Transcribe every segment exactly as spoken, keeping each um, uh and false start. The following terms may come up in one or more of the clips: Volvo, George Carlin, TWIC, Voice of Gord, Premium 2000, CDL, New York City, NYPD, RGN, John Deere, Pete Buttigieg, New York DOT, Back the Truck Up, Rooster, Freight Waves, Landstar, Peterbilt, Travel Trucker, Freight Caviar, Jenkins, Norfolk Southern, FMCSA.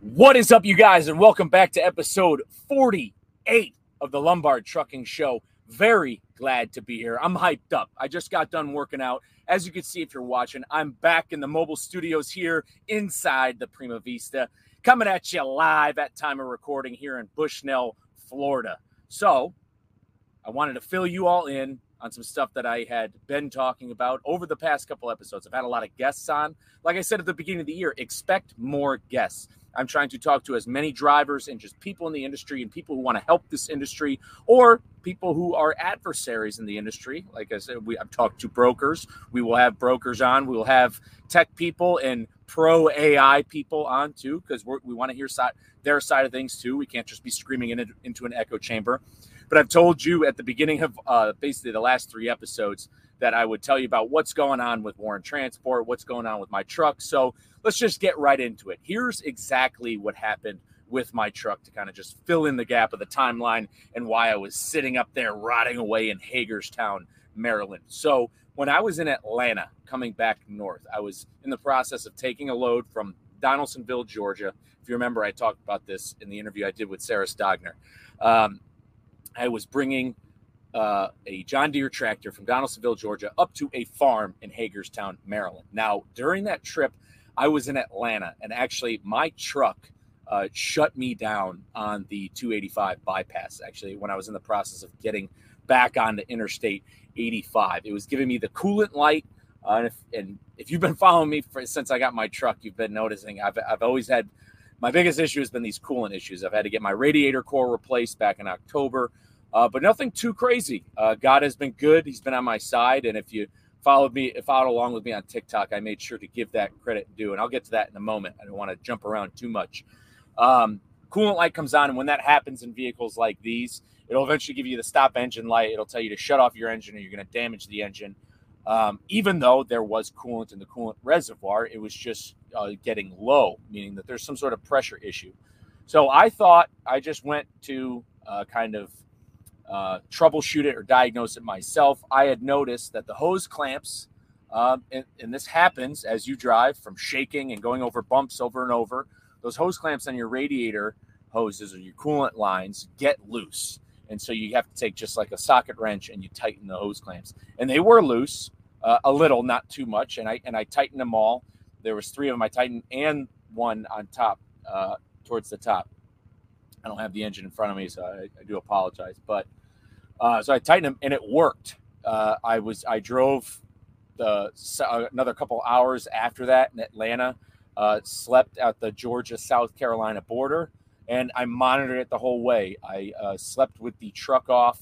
What is up, you guys, and welcome back to episode forty-eight of the Lombard Trucking Show. Very glad to be here. I'm hyped up. I just got done working out. As you can see if you're watching, I'm back in the mobile studios here inside the Prima Vista, coming at you live at time of recording here in Bushnell, Florida. So I wanted to fill you all in on some stuff that I had been talking about over the past couple episodes. I've had a lot of guests on. Like I said at the beginning of the year, expect more guests. I'm trying to talk to as many drivers and just people in the industry and people who want to help this industry or people who are adversaries in the industry. Like I said, we, I've talked to brokers. We will have brokers on. We will have tech people and pro A I people on too, because we want to hear side, their side of things too. We can't just be screaming in a, into an echo chamber. But I've told you at the beginning of uh, basically the last three episodes that I would tell you about what's going on with Warren Transport, what's going on with my truck. So let's just get right into it. Here's exactly what happened with my truck to kind of just fill in the gap of the timeline and why I was sitting up there rotting away in Hagerstown, Maryland. So when I was in Atlanta coming back north, I was in the process of taking a load from Donaldsonville, Georgia. If you remember, I talked about this in the interview I did with Sarah Stogner. Um, I was bringing uh, a John Deere tractor from Donaldsonville, Georgia, up to a farm in Hagerstown, Maryland. Now, during that trip, I was in Atlanta, and actually my truck uh, shut me down on the two eighty-five bypass, actually, when I was in the process of getting back onto Interstate eighty-five. It was giving me the coolant light, uh, and, if, and if you've been following me for, since I got my truck, you've been noticing I've, I've always had – my biggest issue has been these coolant issues. I've had to get my radiator core replaced back in October, uh, but nothing too crazy. Uh, God has been good. He's been on my side. And if you followed me, followed along with me on TikTok, I made sure to give that credit due. And I'll get to that in a moment. I don't want to jump around too much. Um, coolant light comes on. And when that happens in vehicles like these, it'll eventually give you the stop engine light. It'll tell you to shut off your engine or you're going to damage the engine. Um, even though there was coolant in the coolant reservoir, it was just uh, getting low, meaning that there's some sort of pressure issue. So I thought I just went to uh, kind of uh, troubleshoot it or diagnose it myself. I had noticed that the hose clamps, um, and, and this happens as you drive from shaking and going over bumps over and over, those hose clamps on your radiator hoses or your coolant lines get loose. And so you have to take just like a socket wrench and you tighten the hose clamps. And they were loose. Uh, a little, not too much, and I and I tightened them all. There was three of them I tightened, and one on top, uh, towards the top. I don't have the engine in front of me, so I, I do apologize. But uh, so I tightened them, and it worked. Uh, I was I drove the uh, another couple hours after that in Atlanta, uh, slept at the Georgia South Carolina border, and I monitored it the whole way. I uh, slept with the truck off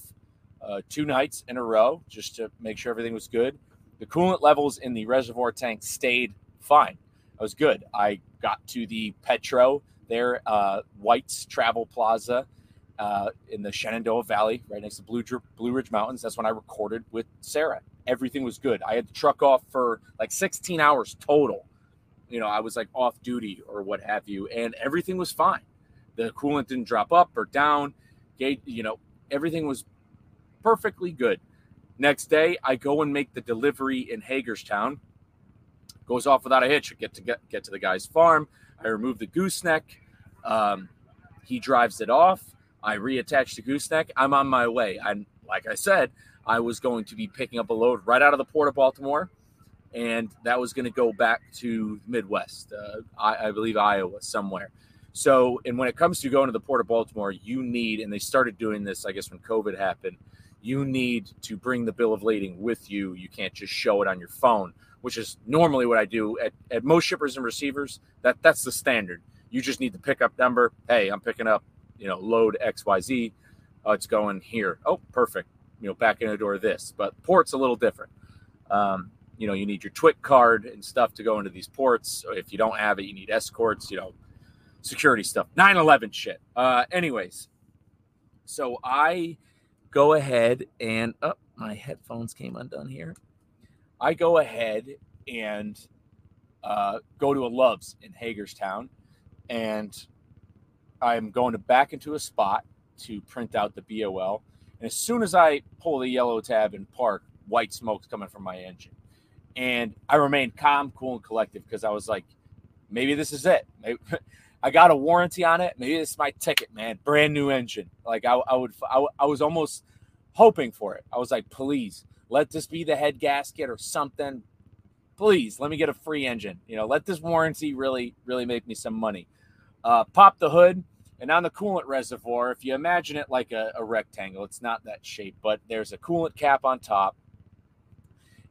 uh, two nights in a row just to make sure everything was good. The coolant levels in the reservoir tank stayed fine. I was good. I got to the Petro there, uh, White's Travel Plaza uh, in the Shenandoah Valley, right next to Blue, Blue Ridge Mountains. That's when I recorded with Sarah. Everything was good. I had the truck off for like sixteen hours total. You know, I was like off duty or what have you, and everything was fine. The coolant didn't drop up or down. You know, everything was perfectly good. Next day, I go and make the delivery in Hagerstown. Goes off without a hitch. I get to get, get to the guy's farm. I remove the gooseneck. Um, he drives it off. I reattach the gooseneck. I'm on my way. I'm, like I said, I was going to be picking up a load right out of the port of Baltimore, and that was going to go back to the Midwest, uh, I, I believe Iowa somewhere. So, and when it comes to going to the port of Baltimore, you need, and they started doing this, I guess, when COVID happened, you need to bring the bill of lading with you. You can't just show it on your phone, which is normally what I do at, at most shippers and receivers. That that's the standard. You just need the pickup number. Hey, I'm picking up, you know, load X Y Z. Uh, it's going here. Oh, perfect. You know, back in the door this. But port's a little different. Um, you know, you need your T W I C card and stuff to go into these ports. So if you don't have it, you need escorts, you know, security stuff, nine eleven shit. Uh, anyways, so I... go ahead and oh, my headphones came undone here. I go ahead and uh, go to a Love's in Hagerstown, and I'm going to back into a spot to print out the B O L. And as soon as I pull the yellow tab and park, white smoke's coming from my engine. And I remained calm, cool, and collected because I was like, maybe this is it. Maybe I got a warranty on it. Maybe it's my ticket, man. Brand new engine. Like I, I would, I, I was almost hoping for it. I was like, please let this be the head gasket or something. Please let me get a free engine. You know, let this warranty really, really make me some money. Uh, pop the hood, and on the coolant reservoir, if you imagine it like a, a rectangle, it's not that shape, but there's a coolant cap on top,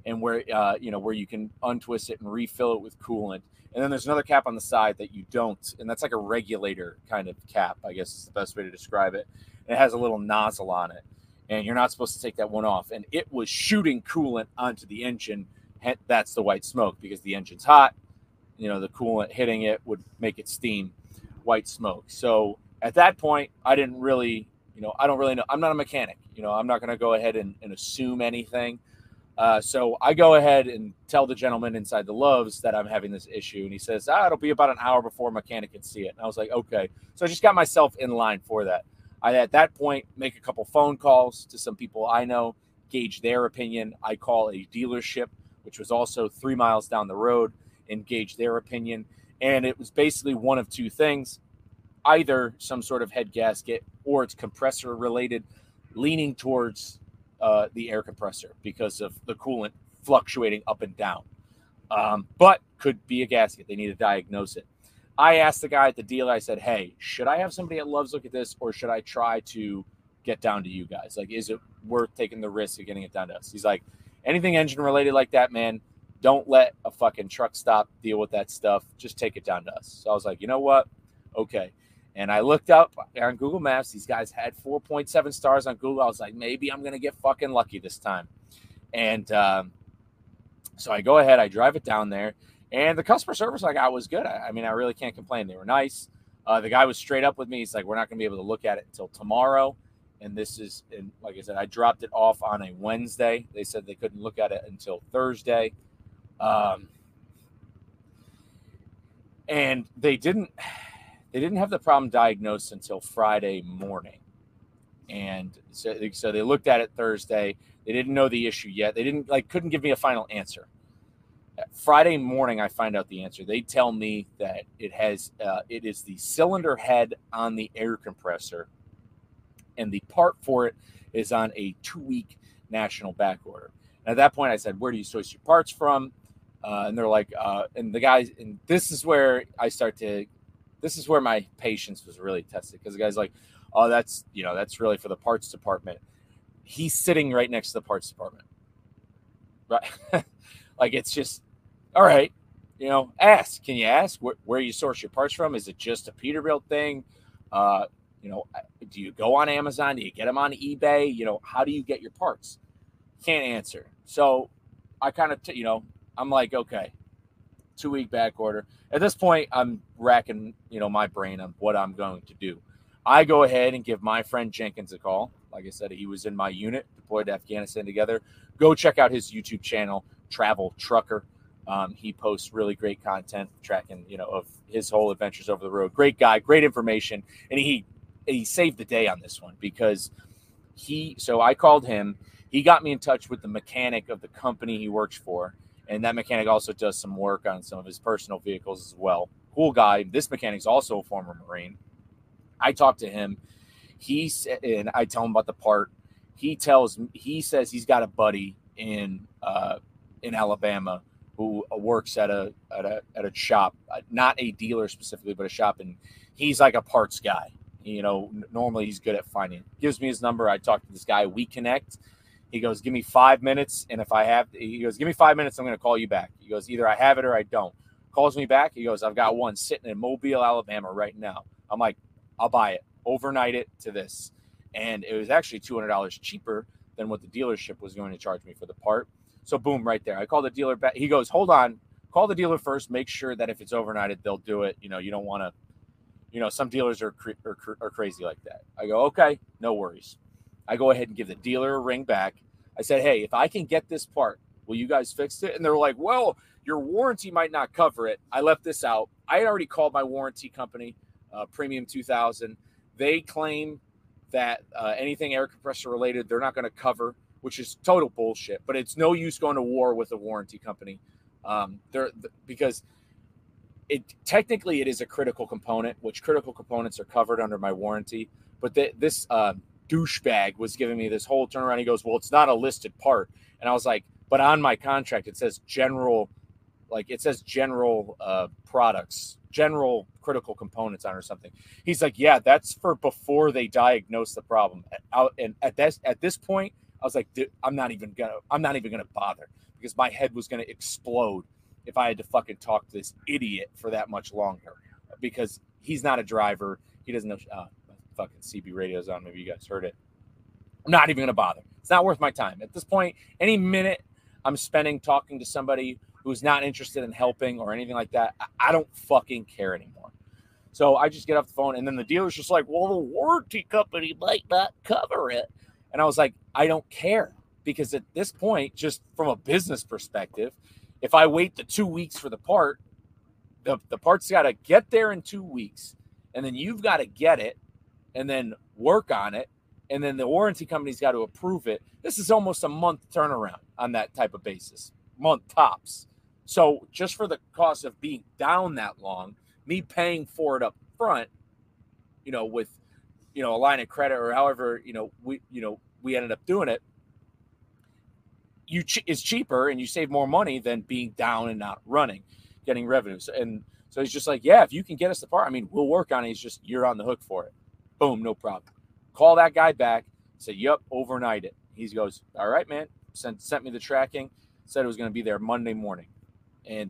and where uh, you know where you can untwist it and refill it with coolant. And then there's another cap on the side that you don't, and that's like a regulator kind of cap, I guess is the best way to describe it. And it has a little nozzle on it, and you're not supposed to take that one off. And it was shooting coolant onto the engine. That's the white smoke, because the engine's hot. You know, the coolant hitting it would make it steam, white smoke. So at that point, I didn't really, you know, I don't really know. I'm not a mechanic. You know, I'm not going to go ahead and, and assume anything. Uh, so I go ahead and tell the gentleman inside the Loves that I'm having this issue. And he says, ah, it'll be about an hour before a mechanic can see it. And I was like, okay. So I just got myself in line for that. I, at that point, make a couple phone calls to some people I know, gauge their opinion. I call a dealership, which was also three miles down the road, and gauge their opinion. And it was basically one of two things, either some sort of head gasket, or it's compressor related, leaning towards Uh, the air compressor because of the coolant fluctuating up and down, um, but could be a gasket. They need to diagnose it. I asked the guy at the dealer, I said, hey, should I have somebody at Love's look at this, or should I try to get down to you guys? Like, is it worth taking the risk of getting it down to us? He's like, anything engine related like that, man, don't let a fucking truck stop deal with that stuff. Just take it down to us. So I was like, you know what? Okay. And I looked up on Google Maps. These guys had four point seven stars on Google. I was like, maybe I'm going to get fucking lucky this time. And um, so I go ahead. I drive it down there. And the customer service I got was good. I, I mean, I really can't complain. They were nice. Uh, the guy was straight up with me. He's like, we're not going to be able to look at it until tomorrow. And this is, and like I said, I dropped it off on a Wednesday. They said they couldn't look at it until Thursday. Um, and they didn't... They didn't have the problem diagnosed until Friday morning. And so, so they looked at it Thursday. They didn't know the issue yet. They didn't like, couldn't give me a final answer. Friday morning, I find out the answer. They tell me that it has, uh, it is the cylinder head on the air compressor, and the part for it is on a two week national back order. And at that point I said, where do you source your parts from? Uh, and they're like, uh, and the guys, and this is where I start to, This is where my patience was really tested, because the guy's like, oh, that's, you know, that's really for the parts department. He's sitting right next to the parts department. Right. Like, it's just, all right, you know, ask, can you ask where, where you source your parts from? Is it just a Peterbilt thing? Uh, you know, do you go on Amazon? Do you get them on eBay? You know, how do you get your parts? Can't answer. So I kind of, t- you know, I'm like, okay. Two week back order. At this point, I'm racking, you know, my brain on what I'm going to do. I go ahead and give my friend Jenkins a call. Like I said, he was in my unit, deployed to Afghanistan together. Go check out his YouTube channel, Travel Trucker. Um, he posts really great content, tracking, you know, of his whole adventures over the road. Great guy, great information, and he he saved the day on this one, because he. So I called him. He got me in touch with the mechanic of the company he works for. And that mechanic also does some work on some of his personal vehicles as well. Cool guy. This mechanic's also a former Marine. I talked to him. He said, and I tell him about the part. He tells me, he says he's got a buddy in uh, in Alabama who works at a at a at a shop, not a dealer specifically, but a shop, and he's like a parts guy. You know, normally he's good at finding. Gives me his number. I talk to this guy. We connect. He goes, give me five minutes. And if I have, he goes, give me five minutes. I'm going to call you back. He goes, either I have it or I don't. Calls me back. He goes, I've got one sitting in Mobile, Alabama right now. I'm like, I'll buy it. Overnight it to this. And it was actually two hundred dollars cheaper than what the dealership was going to charge me for the part. So boom, right there. I call the dealer back. He goes, hold on. Call the dealer first. Make sure that if it's overnighted, they'll do it. You know, you don't want to, you know, some dealers are, cr- are, cr- are crazy like that. I go, okay, no worries. I go ahead and give the dealer a ring back. I said, hey, if I can get this part, will you guys fix it? And they're like, well, your warranty might not cover it. I left this out. I had already called my warranty company, uh, Premium two thousand. They claim that uh, anything air compressor related, they're not going to cover, which is total bullshit. But it's no use going to war with a warranty company, um, they're, th- because it technically it is a critical component, which critical components are covered under my warranty. But the, this uh, douchebag was giving me this whole turnaround. He goes, well, it's not a listed part. And I was like, but on my contract, it says general, like it says general uh, products, general critical components on or something. He's like, yeah, that's for before they diagnose the problem. And at this, at this point, I was like, dude, I'm not even going to, I'm not even going to bother, because my head was going to explode if I had to fucking talk to this idiot for that much longer, because he's not a driver. He doesn't know. Uh, fucking C B radio's on. Maybe you guys heard it. I'm not even going to bother. It's not worth my time. At this point, any minute I'm spending talking to somebody who's not interested in helping or anything like that, I don't fucking care anymore. So I just get off the phone, and then the dealer's just like, well, the warranty company might not cover it. And I was like, I don't care, because at this point, just from a business perspective, if I wait the two weeks for the part, the, the part's got to get there in two weeks, and then you've got to get it and then work on it, and then the warranty company's got to approve it. This is almost a month turnaround on that type of basis, month tops. So just for the cost of being down that long, me paying for it up front, you know, with, you know, a line of credit or however, you know, we, you know, we ended up doing it. You ch- it's cheaper and you save more money than being down and not running, getting revenues. And so he's just like, yeah, if you can get us the part, I mean, we'll work on it. He's just, you're on the hook for it. Boom, no problem. Call that guy back, say, yep, overnight it. He goes, all right, man. Sent sent me the tracking, said it was going to be there Monday morning. And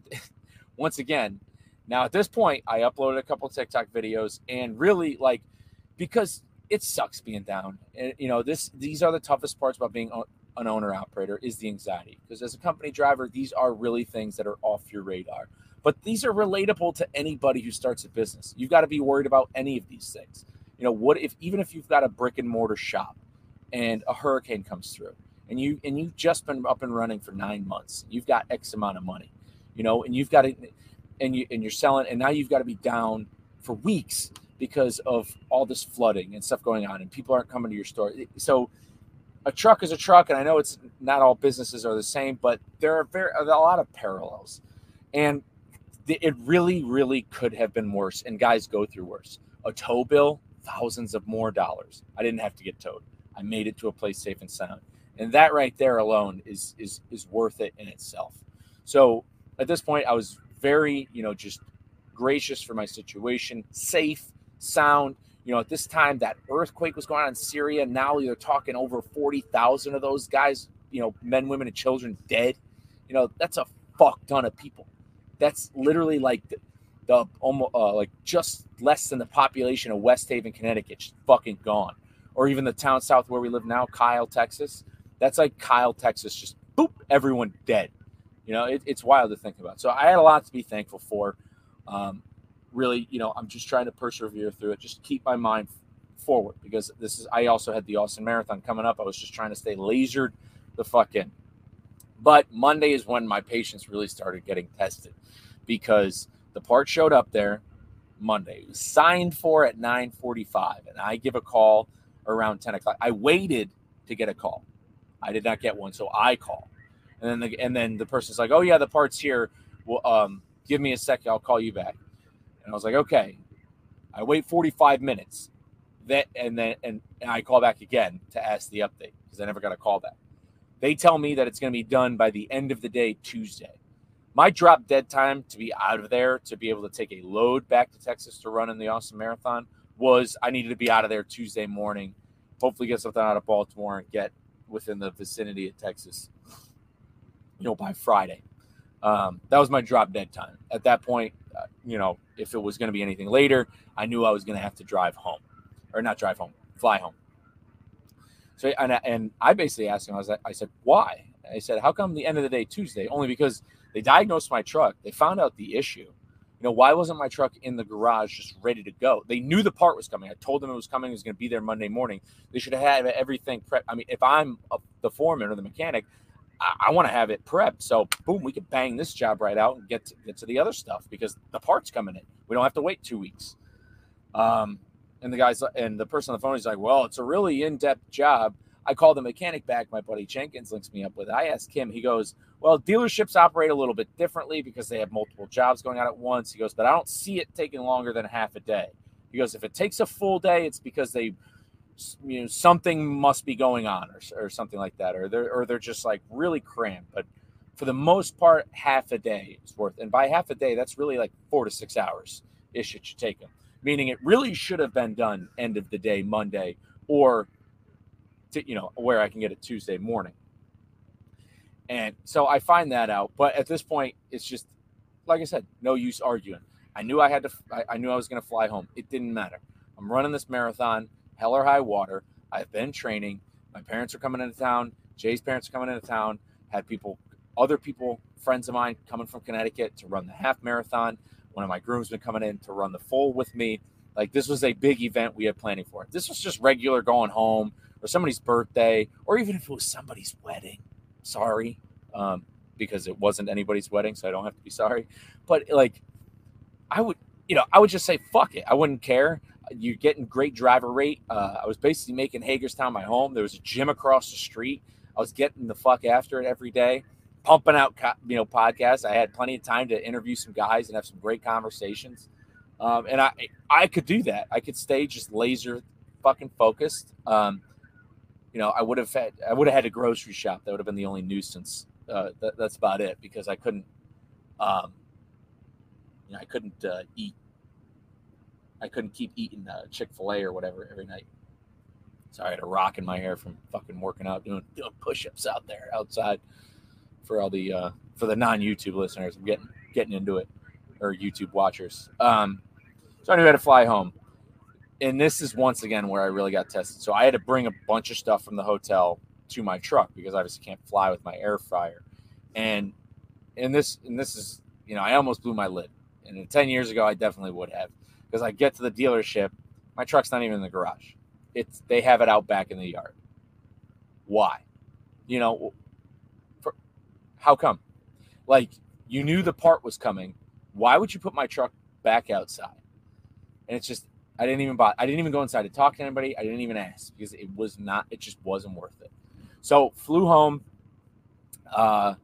once again, now at this point, I uploaded a couple of TikTok videos, and really, like, because it sucks being down. And, you know, this these are the toughest parts about being an owner-operator is the anxiety. Because as a company driver, these are really things that are off your radar. But these are relatable to anybody who starts a business. You've got to be worried about any of these things. You know, what if, even if you've got a brick and mortar shop and a hurricane comes through and you, and you've just been up and running for nine months, you've got X amount of money, you know, and you've got to, and you, and you're selling, and now you've got to be down for weeks because of all this flooding and stuff going on, and people aren't coming to your store. So a truck is a truck. And I know it's not all businesses are the same, but there are very, a lot of parallels, and it really, really could have been worse. And guys go through worse. A tow bill, thousands of more dollars. I didn't have to get towed. I made it to a place safe and sound. And that right there alone is is is worth it in itself. So at this point, I was very, you know, just gracious for my situation, safe, sound. You know, at this time, that earthquake was going on in Syria. Now you're talking over forty thousand of those guys, you know, men, women, and children dead. You know, that's a fuck ton of people. That's literally like the, the almost uh, like just less than the population of West Haven, Connecticut, just fucking gone. Or even the town south where we live now, Kyle, Texas. That's like Kyle, Texas, just boop, everyone dead. You know, it, it's wild to think about. So I had a lot to be thankful for. Um, really, you know, I'm just trying to persevere through it. Just keep my mind forward, because this is, I also had the Austin Marathon coming up. I was just trying to stay lasered the fuck in. But Monday is when my patience really started getting tested, because the part showed up there Monday. It was signed for at nine forty-five, and I give a call around ten o'clock. I waited to get a call. I did not get one, so I call. And then the, and then the person's like, oh, yeah, the part's here. Well, um, give me a second. I'll call you back. And I was like, okay. I wait forty-five minutes. That, and then and, and I call back again to ask the update, because I never got a call back. They tell me that it's going to be done by the end of the day Tuesday. My drop dead time to be out of there, to be able to take a load back to Texas to run in the Austin Marathon, was I needed to be out of there Tuesday morning, hopefully get something out of Baltimore and get within the vicinity of Texas, you know, by Friday. Um, that was my drop dead time. At that point, uh, you know, if it was going to be anything later, I knew I was going to have to drive home, or not drive home, fly home. So, and I, and I basically asked him, I was like, I said, why? I said, how come the end of the day Tuesday? Only because they diagnosed my truck. They found out the issue. You know, why wasn't my truck in the garage just ready to go? They knew the part was coming. I told them it was coming. It was going to be there Monday morning. They should have had everything prepped. I mean, if I'm a, the foreman or the mechanic, I, I want to have it prepped. So, boom, we could bang this job right out and get to, get to the other stuff, because the part's coming in. We don't have to wait two weeks. Um, and the guys and the person on the phone is like, well, it's a really in-depth job. I called the mechanic back. My buddy Jenkins links me up with it. I asked him. He goes, Well, dealerships operate a little bit differently because they have multiple jobs going on at once. He goes, but I don't see it taking longer than half a day. He goes, if it takes a full day, it's because they, you know, something must be going on or, or something like that. Or they're, or they're just like really cramped. But for the most part, half a day is worth. And by half a day, that's really like four to six hours ish it should take them. Meaning it really should have been done end of the day, Monday, or, to, you know, where I can get it Tuesday morning. And so I find that out. But at this point, it's just, like I said, no use arguing. I knew I had to, I, I knew I was going to fly home. It didn't matter. I'm running this marathon, hell or high water. I've been training. My parents are coming into town. Jay's parents are coming into town. Had people, other people, friends of mine coming from Connecticut to run the half marathon. One of my groomsmen coming in to run the full with me. Like, this was a big event we had planning for. This was just regular going home or somebody's birthday, or even if it was somebody's wedding. Sorry, um, because it wasn't anybody's wedding, so I don't have to be sorry. But like, I would, you know, I would just say, fuck it. I wouldn't care. You're getting great driver rate. Uh, I was basically making Hagerstown my home. There was a gym across the street. I was getting the fuck after it every day, pumping out, you know, podcasts. I had plenty of time to interview some guys and have some great conversations. Um, and I, I could do that. I could stay just laser fucking focused. Um, You know, I would have had I would have had a grocery shop. That would have been the only nuisance. Uh, that, that's about it, because I couldn't, um, you know, I couldn't uh, eat. I couldn't keep eating uh, Chick-fil-A or whatever every night. Sorry, I had a rock in my hair from fucking working out, doing, doing push-ups out there outside. For all the uh, for the non-YouTube listeners, I'm getting getting into it, or YouTube watchers. Um, so I knew I had to fly home. And this is once again where I really got tested. So I had to bring a bunch of stuff from the hotel to my truck because I obviously can't fly with my air fryer. And and this and this is, you know, I almost blew my lid. And ten years ago, I definitely would have, because I get to the dealership, my truck's not even in the garage. It's they have it out back in the yard. Why? You know, for, how come? Like, you knew the part was coming. Why would you put my truck back outside? And it's just, I didn't even buy, I didn't even go inside to talk to anybody. I didn't even ask, because it was not, it just wasn't worth it. So flew home. Uh,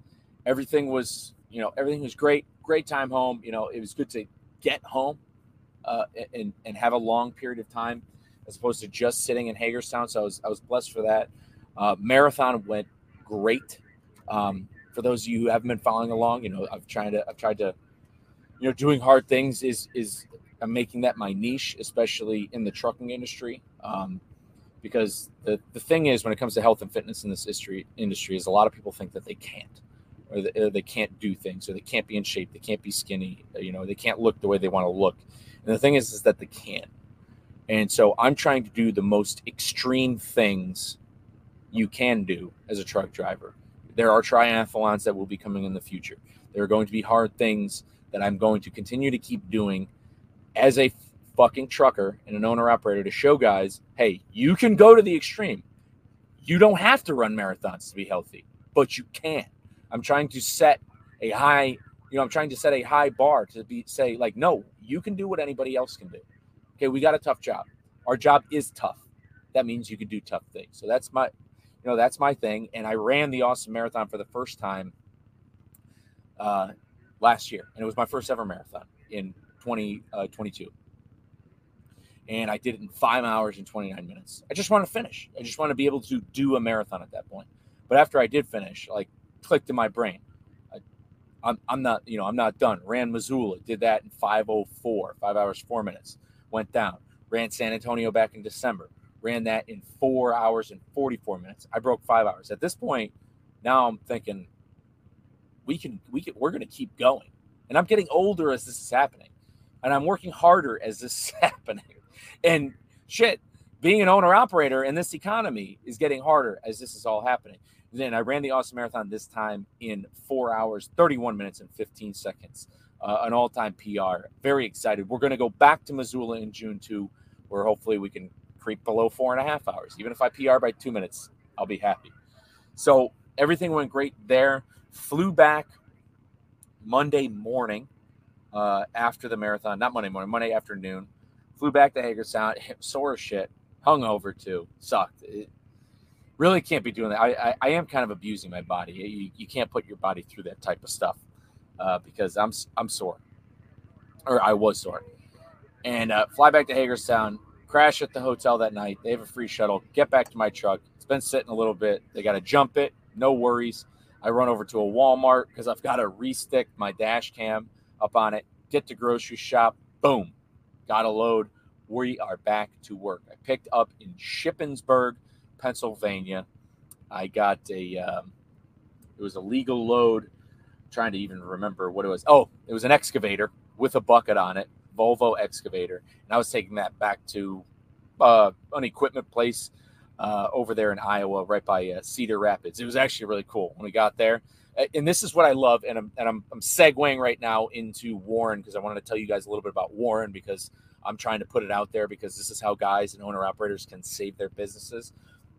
everything was, you know, everything was great. Great time home. You know, it was good to get home uh, and, and have a long period of time as opposed to just sitting in Hagerstown. So I was, I was blessed for that. Uh, marathon went great. Um, for those of you who haven't been following along, you know, I've tried to, I've tried to, you know, doing hard things is, is, I'm making that my niche, especially in the trucking industry, um, because the, the thing is, when it comes to health and fitness in this industry, industry is a lot of people think that they can't, or, the, or they can't do things, or they can't be in shape, they can't be skinny, you know, they can't look the way they want to look. And the thing is, is that they can. And so I'm trying to do the most extreme things you can do as a truck driver. There are triathlons that will be coming in the future. There are going to be hard things that I'm going to continue to keep doing as a fucking trucker and an owner operator, to show guys, hey, you can go to the extreme. You don't have to run marathons to be healthy, but you can. I'm trying to set a high, you know, I'm trying to set a high bar to be say like, no, you can do what anybody else can do. Okay. We got a tough job. Our job is tough. That means you can do tough things. So that's my, you know, that's my thing. And I ran the Austin Marathon for the first time uh, last year. And it was my first ever marathon in twenty twenty-two, and I did it in five hours and twenty-nine minutes. I just want to finish. I just want to be able to do a marathon at that point. But after I did finish, like, clicked in my brain, I, I'm I'm not you know I'm not done. Ran Missoula, did that in five oh four, five hours four minutes. Went down, ran San Antonio back in December, ran that in four hours and forty-four minutes. I broke five hours. At this point, now I'm thinking we can we can we're going to keep going, and I'm getting older as this is happening. And I'm working harder as this is happening. And shit, being an owner-operator in this economy is getting harder as this is all happening. And then I ran the Austin Marathon this time in four hours, thirty-one minutes, and fifteen seconds, uh, an all-time P R. Very excited. We're going to go back to Missoula in June second, where hopefully we can creep below four and a half hours. Even if I P R by two minutes, I'll be happy. So everything went great there. Flew back Monday morning. Uh, after the marathon, not Monday morning, Monday afternoon, flew back to Hagerstown, sore as shit, hungover too, sucked. It, really can't be doing that. I, I, I am kind of abusing my body. You, you can't put your body through that type of stuff uh, because I'm I'm sore, or I was sore. And uh, fly back to Hagerstown, crash at the hotel that night. They have a free shuttle. Get back to my truck. It's been sitting a little bit. They got to jump it. No worries. I run over to a Walmart because I've got to restick my dash cam up on it. Get to grocery shop. Boom. Got a load. We are back to work. I picked up in Shippensburg, Pennsylvania. I got a, um, it was a legal load. I'm trying to even remember what it was. Oh, it was an excavator with a bucket on it, Volvo excavator. And I was taking that back to uh, an equipment place uh, over there in Iowa, right by uh, Cedar Rapids. It was actually really cool when we got there. And this is what I love. And I'm, and I'm, I'm segueing right now into Warren, because I wanted to tell you guys a little bit about Warren, because I'm trying to put it out there, because this is how guys and owner operators can save their businesses.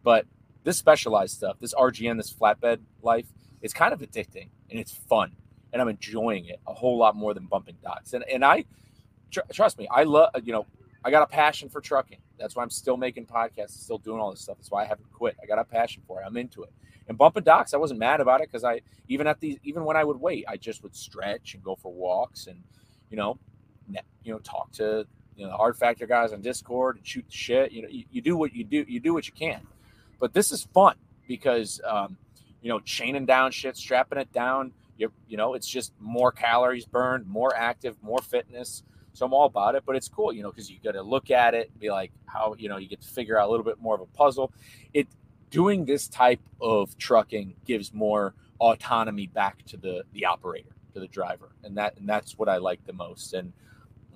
But this specialized stuff, this R G N, this flatbed life, it's kind of addicting and it's fun, and I'm enjoying it a whole lot more than bumping docks. And and I tr- trust me, I love, you know, I got a passion for trucking. That's why I'm still making podcasts, still doing all this stuff. That's why I haven't quit. I got a passion for it. I'm into it. And bumping docks, I wasn't mad about it, because I even at these, even when I would wait, I just would stretch and go for walks, and you know, you know, talk to you know the Hard Factor guys on Discord and shoot the shit. You know, you, you do what you do, you do what you can. But this is fun because, um, you know, chaining down shit, strapping it down, you you know, it's just more calories burned, more active, more fitness. So I'm all about it. But it's cool, you know, because you got to look at it and be like, how, you know, you get to figure out a little bit more of a puzzle. It doing this type of trucking gives more autonomy back to the the operator, to the driver. And that and that's what I like the most. And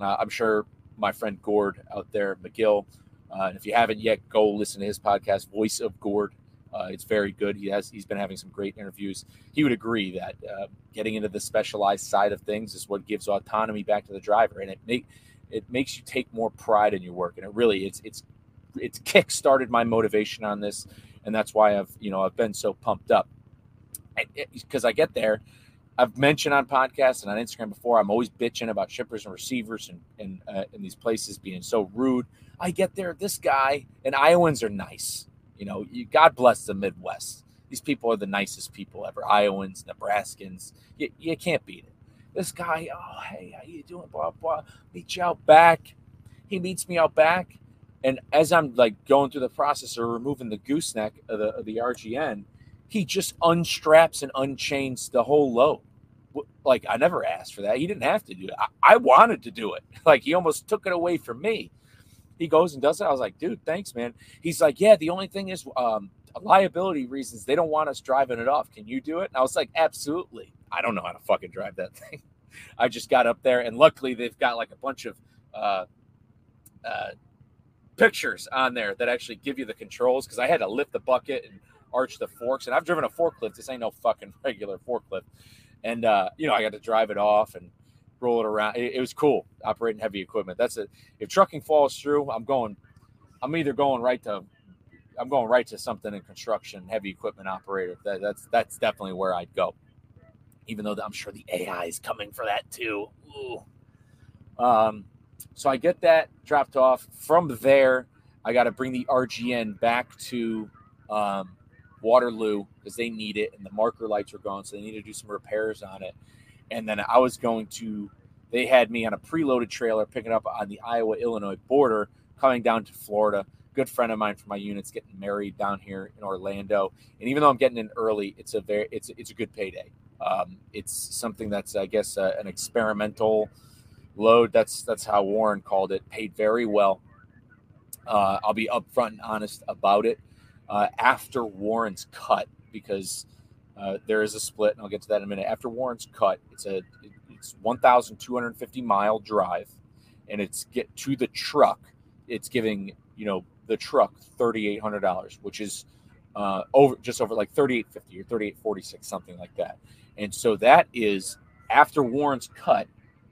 uh, I'm sure my friend Gord out there, McGill, Uh, and if you haven't yet, go listen to his podcast, Voice of Gord. Uh, it's very good. He has, he's been having some great interviews. He would agree that uh, getting into the specialized side of things is what gives autonomy back to the driver. And it make, it makes you take more pride in your work. And it really, it's, it's, it's kick-started my motivation on this. And that's why I've, you know, I've been so pumped up, because I, I get there. I've mentioned on podcasts and on Instagram before, I'm always bitching about shippers and receivers and, and, uh, and these places being so rude. I get there, this guy, and Iowans are nice. You know, you, God bless the Midwest. These people are the nicest people ever. Iowans, Nebraskans, you, you can't beat it. This guy, oh, hey, how you doing, blah, blah, meet you out back. He meets me out back. And as I'm, like, going through the process of removing the gooseneck of the, of the R G N, he just unstraps and unchains the whole load. Like, I never asked for that. He didn't have to do it. I, I wanted to do it. Like, he almost took it away from me. He goes and does it. I was like, dude, thanks, man. He's like, yeah, the only thing is um, liability reasons. They don't want us driving it off. Can you do it? And I was like, absolutely. I don't know how to fucking drive that thing. I just got up there, and luckily they've got like a bunch of uh, uh, pictures on there that actually give you the controls, because I had to lift the bucket and arch the forks. And I've driven a forklift. This ain't no fucking regular forklift. And, uh, you know, I got to drive it off and roll it around. It, it was cool operating heavy equipment. That's it. If trucking falls through, I'm going, I'm either going right to, I'm going right to something in construction, heavy equipment operator. That, that's, that's definitely where I'd go. Even though I'm sure the A I is coming for that too. Ooh. Um, so I get that dropped off. From there, I got to bring the R G N back to, um, Waterloo, because they need it, and the marker lights were gone, so they need to do some repairs on it. And then I was going to, they had me on a preloaded trailer picking up on the Iowa-Illinois border, coming down to Florida. Good friend of mine from my unit's getting married down here in Orlando, and even though I'm getting in early, it's a very, it's it's a good payday. Um, it's something that's, I guess, uh, an experimental load. That's that's how Warren called it. Paid very well. Uh, I'll be upfront and honest about it. Uh, after Warren's cut, because uh, there is a split, and I'll get to that in a minute. After Warren's cut, it's a it's one thousand two hundred fifty mile drive, and it's get to the truck. It's giving you know the truck thirty-eight hundred dollars, which is uh, over just over like thirty-eight fifty or thirty-eight forty-six, something like that. And so that is after Warren's cut,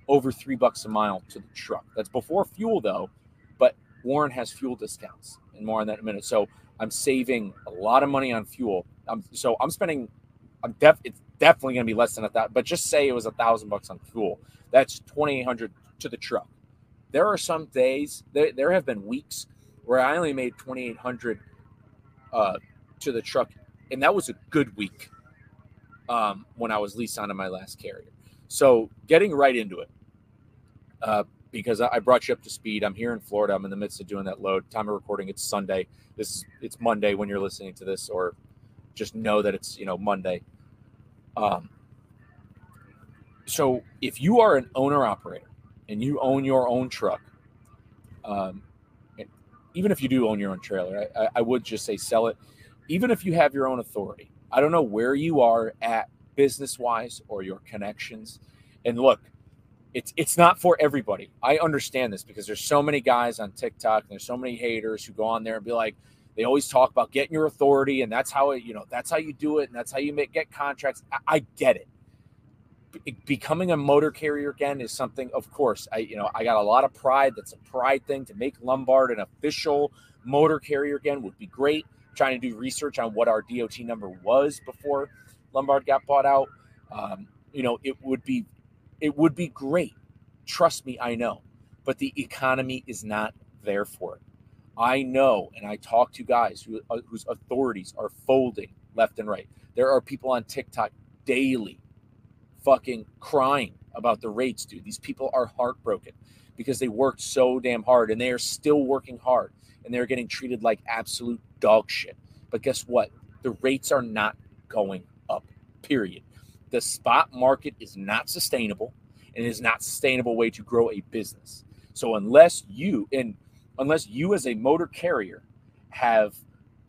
over three bucks a mile to the truck. That's before fuel though, but Warren has fuel discounts, and more on that in a minute. So I'm saving a lot of money on fuel. I'm, so I'm spending, I'm def, it's definitely going to be less than a thousand, but just say it was a thousand bucks on fuel. That's twenty-eight hundred to the truck. There are some days, there, there have been weeks where I only made twenty-eight hundred uh, to the truck. And that was a good week um, when I was leased onto my last carrier. So getting right into it, uh, because I brought you up to speed. I'm here in Florida. I'm in the midst of doing that load. Time of recording, it's Sunday. This it's Monday when you're listening to this, or just know that it's, you know, Monday. Um, so if you are an owner-operator and you own your own truck, um, and even if you do own your own trailer, I, I would just say sell it. Even if you have your own authority, I don't know where you are at business-wise or your connections. And look, it's it's not for everybody. I understand this because there's so many guys on TikTok and there's so many haters who go on there and be like, they always talk about getting your authority and that's how it, you know, that's how you do it and that's how you make, get contracts. I, I get it. Be- becoming a motor carrier again is something, of course, I you know, I got a lot of pride. That's a pride thing. To make Lombard an official motor carrier again would be great. Trying to do research on what our D O T number was before Lombard got bought out. Um, you know, it would be, it would be great. Trust me, I know, but the economy is not there for it. I know. And I talk to guys who, uh, whose authorities are folding left and right. There are people on TikTok daily fucking crying about the rates, dude. These people are heartbroken because they worked so damn hard and they are still working hard and they're getting treated like absolute dog shit. But guess what? The rates are not going up, period. The spot market is not sustainable and is not a sustainable way to grow a business. So unless you, and unless you as a motor carrier have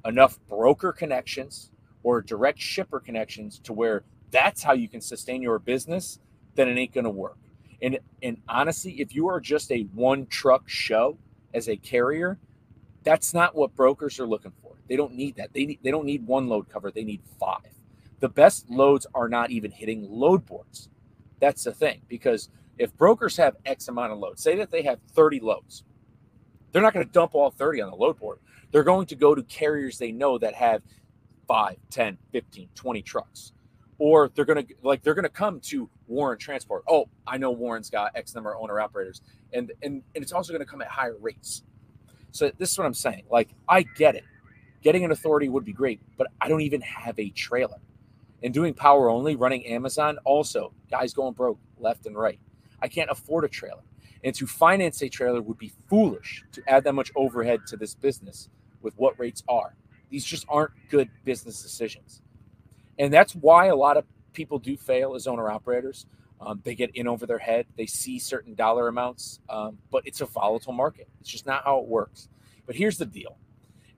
enough broker connections or direct shipper connections to where that's how you can sustain your business, then it ain't going to work. And, and honestly, if you are just a one truck show as a carrier, that's not what brokers are looking for. They don't need that. They need, they don't need one load cover. They need five. The best loads are not even hitting load boards. That's the thing. Because if brokers have X amount of loads, say that they have thirty loads, they're not going to dump all thirty on the load board. They're going to go to carriers they know that have five, ten, fifteen, twenty trucks. Or they're going to like they're going to come to Warren Transport. Oh, I know Warren's got X number of owner operators. And, and, and it's also going to come at higher rates. So this is what I'm saying. Like, I get it. Getting an authority would be great, but I don't even have a trailer. And doing power only, running Amazon, also, guys going broke left and right. I can't afford a trailer. And to finance a trailer would be foolish to add that much overhead to this business with what rates are. These just aren't good business decisions. And that's why a lot of people do fail as owner-operators. Um, they get in over their head. They see certain dollar amounts, um, but it's a volatile market. It's just not how it works. But here's the deal.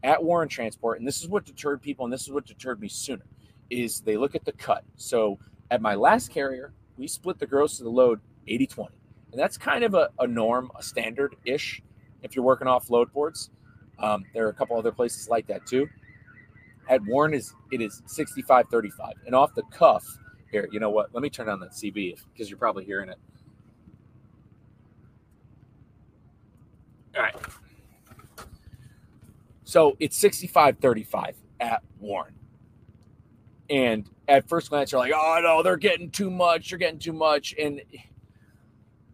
At Warren Transport, and this is what deterred people, and this is what deterred me sooner, is they look at the cut. So at my last carrier, we split the gross of the load eighty twenty. And that's kind of a, a norm, a standard-ish, if you're working off load boards. Um, there are a couple other places like that too. At Warren, is it is sixty-five thirty-five. And off the cuff, here, you know what? Let me turn on that C B because you're probably hearing it. All right. So it's sixty-five thirty-five at Warren. And at first glance, you're like, oh, no, they're getting too much. You're getting too much. And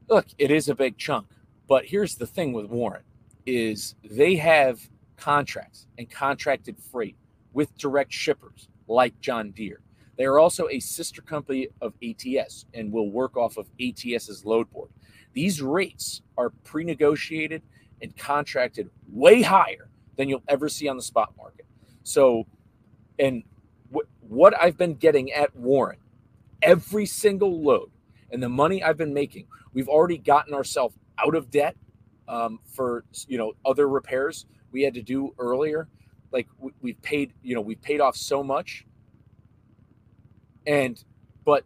look, it is a big chunk. But here's the thing with Warren is they have contracts and contracted freight with direct shippers like John Deere. They are also a sister company of A T S and will work off of ATS's load board. These rates are pre-negotiated and contracted way higher than you'll ever see on the spot market. So, and w- what I've been getting at Warren, every single load and the money I've been making, we've already gotten ourselves out of debt um, for, you know, other repairs we had to do earlier. Like w- we've paid, you know, we've paid off so much. And, but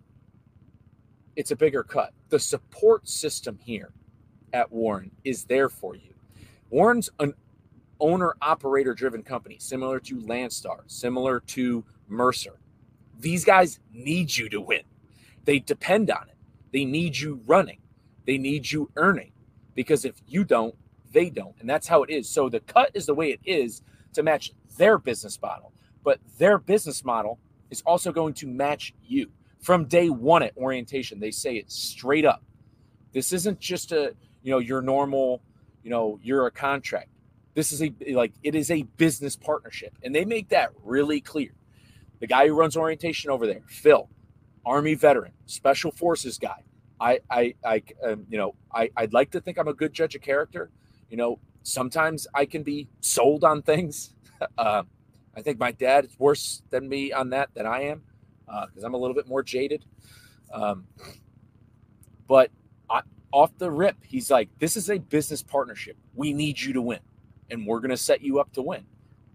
it's a bigger cut. The support system here at Warren is there for you. Warren's an owner-operator driven company, similar to Landstar, similar to Mercer. These guys need you to win. They depend on it. They need you running. They need you earning because if you don't, they don't. And that's how it is. So the cut is the way it is to match their business model, but their business model is also going to match you. From day one at orientation, they say it straight up. This isn't just a, you know, your normal, you know, you're a contract. This is a, like, it is a business partnership, and they make that really clear. The guy who runs orientation over there, Phil, Army veteran, special forces guy. I, I, I, um, you know, I, I'd like to think I'm a good judge of character. You know, sometimes I can be sold on things. uh, I think my dad is worse than me on that than I am, because uh, I'm a little bit more jaded. Um, but I, off the rip, he's like, "This is a business partnership. We need you to win, and we're gonna set you up to win."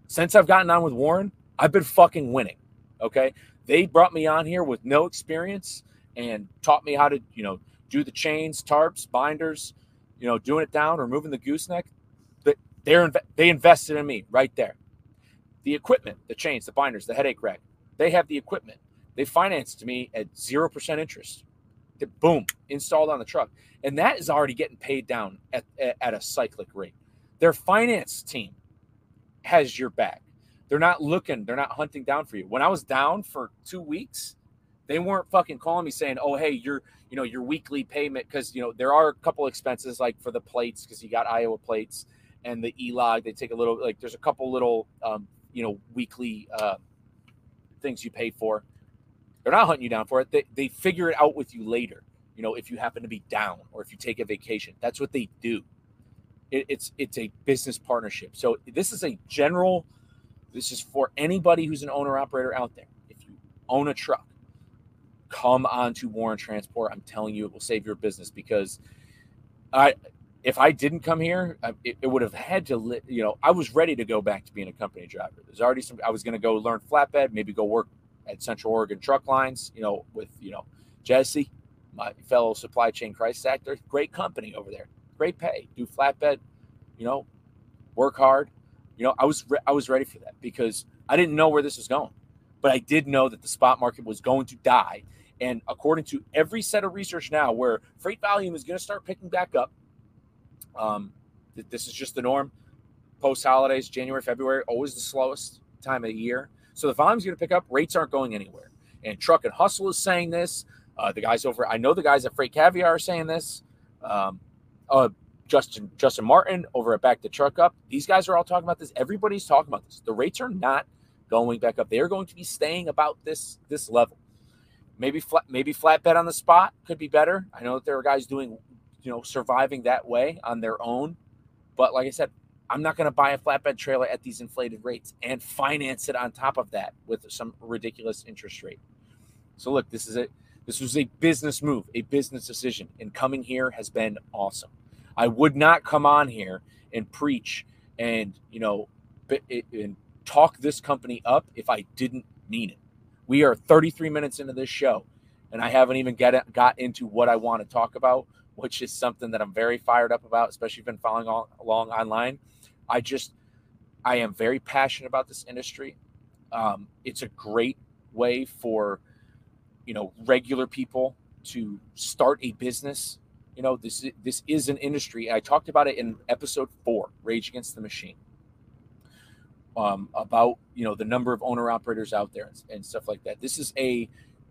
Since I've gotten on with Warren, I've been fucking winning. Okay, they brought me on here with no experience and taught me how to, you know, do the chains, tarps, binders, you know, doing it down, removing the gooseneck. They're they invested in me right there. The equipment, the chains, the binders, the headache rack, they have the equipment. They financed me at zero percent interest. They, boom, installed on the truck. And that is already getting paid down at, at, at a cyclic rate. Their finance team has your back. They're not looking. They're not hunting down for you. When I was down for two weeks, they weren't fucking calling me saying, "Oh, hey, your, you know, your weekly payment," because, you know, there are a couple expenses like for the plates, because you got Iowa plates and the e-log. They take a little, like there's a couple little, um, you know, weekly uh, things you pay for. They're not hunting you down for it. They, they figure it out with you later. You know, if you happen to be down or if you take a vacation, that's what they do. It, it's it's a business partnership. So this is a general. This is for anybody who's an owner operator out there. If you own a truck, come on to Warren Transport. I'm telling you, it will save your business, because I, if I didn't come here, I, it, it would have had to, li- you know, I was ready to go back to being a company driver. There's already some, I was going to go learn flatbed, maybe go work at Central Oregon Truck Lines, you know, with, you know, Jesse, my fellow supply chain crisis actor, great company over there, great pay, do flatbed, you know, work hard. You know, I was, re- I was ready for that, because I didn't know where this was going, but I did know that the spot market was going to die. And according to every set of research now, where freight volume is going to start picking back up, um, th- this is just the norm. Post holidays, January, February, always the slowest time of the year. So the volume's going to pick up. Rates aren't going anywhere. And Truck and Hustle is saying this. Uh, the guys over, I know the guys at Freight Caviar are saying this. Um, uh, Justin Justin Martin over at Back the Truck Up. These guys are all talking about this. Everybody's talking about this. The rates are not going back up. They are going to be staying about this this level. Maybe flat, maybe flatbed on the spot could be better. I know that there are guys doing, you know, surviving that way on their own. But like I said, I'm not going to buy a flatbed trailer at these inflated rates and finance it on top of that with some ridiculous interest rate. So look, this is a this was a business move, a business decision, and coming here has been awesome. I would not come on here and preach and, you know, and talk this company up if I didn't mean it. We are thirty-three minutes into this show, and I haven't even get, got into what I want to talk about, which is something that I'm very fired up about, especially if you've been following all, along online. I just, I am very passionate about this industry. Um, it's a great way for, you know, regular people to start a business. You know, this, this is an industry. I talked about it in episode four, Rage Against the Machine, um, about, you know, the number of owner operators out there and, and stuff like that. This is a, you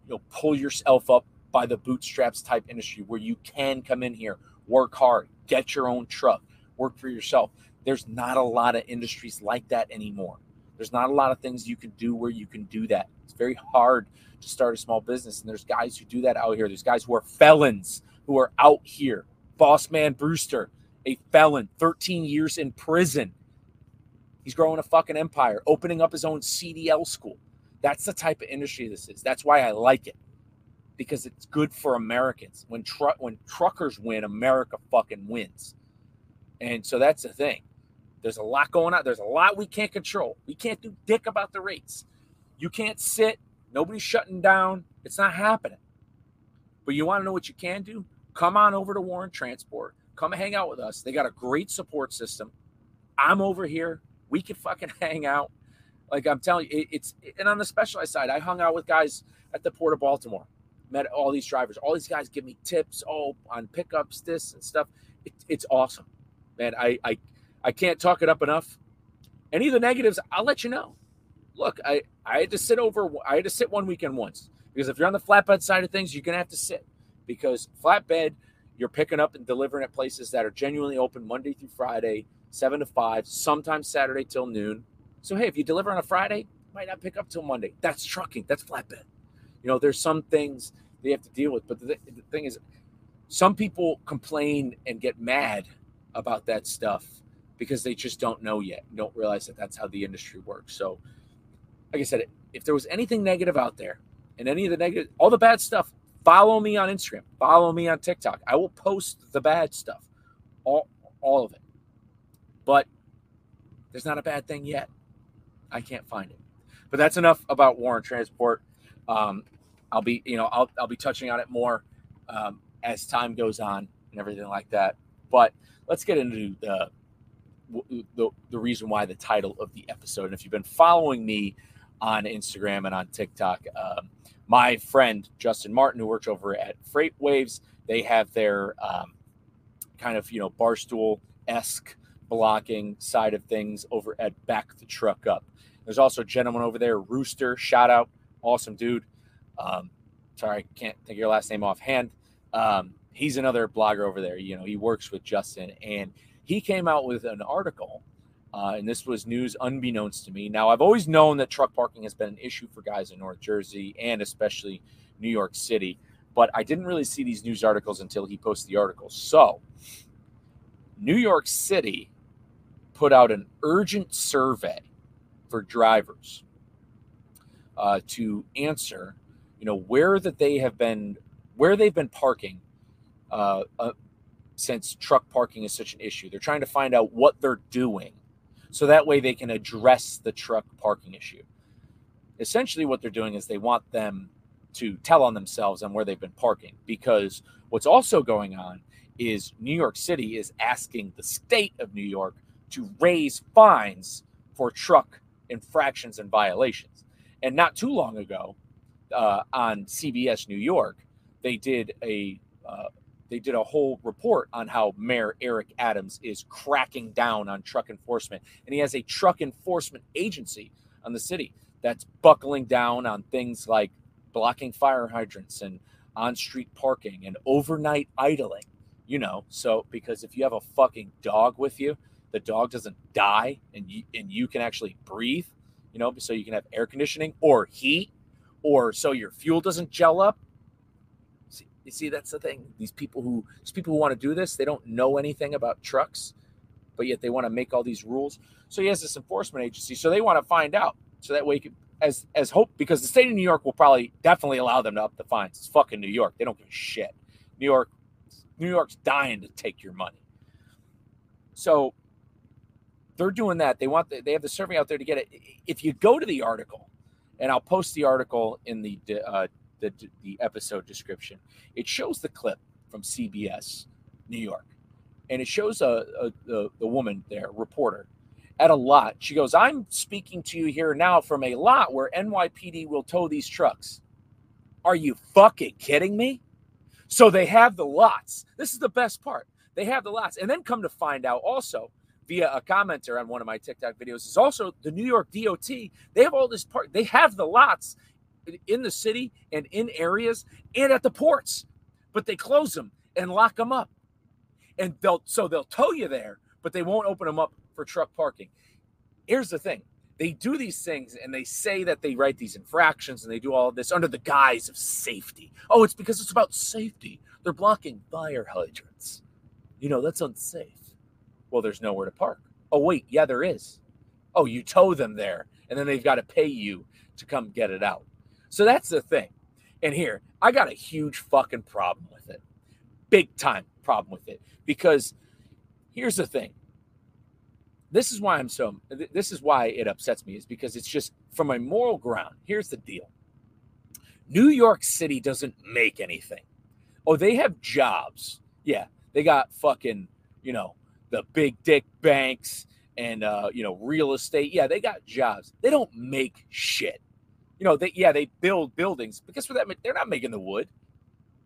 know, pull yourself up by the bootstraps type industry where you can come in here, work hard, get your own truck, work for yourself. There's not a lot of industries like that anymore. There's not a lot of things you can do where you can do that. It's very hard to start a small business. And there's guys who do that out here. There's guys who are felons who are out here. Boss man Brewster, a felon, thirteen years in prison. He's growing a fucking empire, opening up his own C D L school. That's the type of industry this is. That's why I like it, because it's good for Americans. When truck when truckers win, America fucking wins. And so that's the thing. There's a lot going on. There's a lot we can't control. We can't do dick about the rates. You can't sit. Nobody's shutting down. It's not happening. But you want to know what you can do? Come on over to Warren Transport. Come hang out with us. They got a great support system. I'm over here. We can fucking hang out. Like I'm telling you, it's, and on the specialized side, I hung out with guys at the Port of Baltimore, met all these drivers. All these guys give me tips, oh, on pickups, this and stuff. It, it's awesome, man. I, I, I can't talk it up enough. Any of the negatives, I'll let you know. Look, I, I had to sit over, I had to sit one weekend once. Because if you're on the flatbed side of things, you're going to have to sit, because flatbed, You're picking up and delivering at places that are genuinely open Monday through Friday, seven to five, sometimes Saturday till noon. So, hey, if you deliver on a Friday, you might not pick up till Monday. That's trucking. That's flatbed. You know, there's some things they have to deal with. But the, the thing is, some people complain and get mad about that stuff because they just don't know yet, don't realize that that's how the industry works. So, like I said, if there was anything negative out there and any of the negative, all the bad stuff, follow me on Instagram. Follow me on TikTok. I will post the bad stuff, all, all of it. But there's not a bad thing yet. I can't find it. But that's enough about Warren Transport. Um, I'll be, you know, I'll I'll be touching on it more um, as time goes on and everything like that. But let's get into the, the the reason why the title of the episode. And if you've been following me on Instagram and on TikTok, um, my friend Justin Martin, who works over at Freight Waves, they have their um, kind of, you know, barstool-esque blocking side of things over at Back the Truck Up. There's also a gentleman over there, Rooster, shout out, awesome dude. Um, sorry, I can't think of your last name offhand. Um, he's another blogger over there. You know, he works with Justin, and he came out with an article, uh, and this was news unbeknownst to me. Now, I've always known that truck parking has been an issue for guys in North Jersey and especially New York City, but I didn't really see these news articles until he posted the article. So, New York City put out an urgent survey for drivers uh, to answer, you know, where that they have been, where they've been parking uh, uh, since truck parking is such an issue. They're trying to find out what they're doing so that way they can address the truck parking issue. Essentially what they're doing is they want them to tell on themselves and where they've been parking, because what's also going on is New York City is asking the state of New York to raise fines for truck infractions and violations. And not too long ago, uh, on C B S New York, they did a uh, they did a whole report on how Mayor Eric Adams is cracking down on truck enforcement, and he has a truck enforcement agency on the city that's buckling down on things like blocking fire hydrants and on-street parking and overnight idling. You know, so because if you have a fucking dog with you, the dog doesn't die, and you, and you can actually breathe, you know, so you can have air conditioning or heat, or so your fuel doesn't gel up. See, you see, that's the thing. These people who these people who want to do this, they don't know anything about trucks, but yet they want to make all these rules. So he has this enforcement agency, so they want to find out, so that way you can, as as hope, because the state of New York will probably definitely allow them to up the fines. It's fucking New York. They don't give a shit. New York, New York's dying to take your money. So they're doing that. They want the, they have the survey out there to get it. If you go to the article, and I'll post the article in the uh, the the episode description, it shows the clip from C B S New York, and it shows a the the woman there, reporter, at a lot. She goes, "I'm speaking to you here now from a lot where N Y P D will tow these trucks." Are you fucking kidding me? So they have the lots. This is the best part. They have the lots, and then come to find out also, via a commenter on one of my TikTok videos, is also the New York D O T. They have all this part. They have the lots in the city and in areas and at the ports, but they close them and lock them up. And they'll so they'll tow you there, but they won't open them up for truck parking. Here's the thing. They do these things and they say that they write these infractions and they do all of this under the guise of safety. Oh, it's because it's about safety. They're blocking fire hydrants. You know, that's unsafe. Well, there's nowhere to park. Oh, wait, yeah, there is. Oh, you tow them there, and then they've got to pay you to come get it out. So that's the thing. And here, I got a huge fucking problem with it. Big time problem with it. Because here's the thing. This is why I'm so, this is why it upsets me, is because it's just from a moral ground. Here's the deal. New York City doesn't make anything. Oh, they have jobs. Yeah, they got fucking, you know, the big dick banks and, uh, you know, real estate. Yeah, they got jobs. They don't make shit. You know, they, yeah, they build buildings. But guess what? That, they're not making the wood.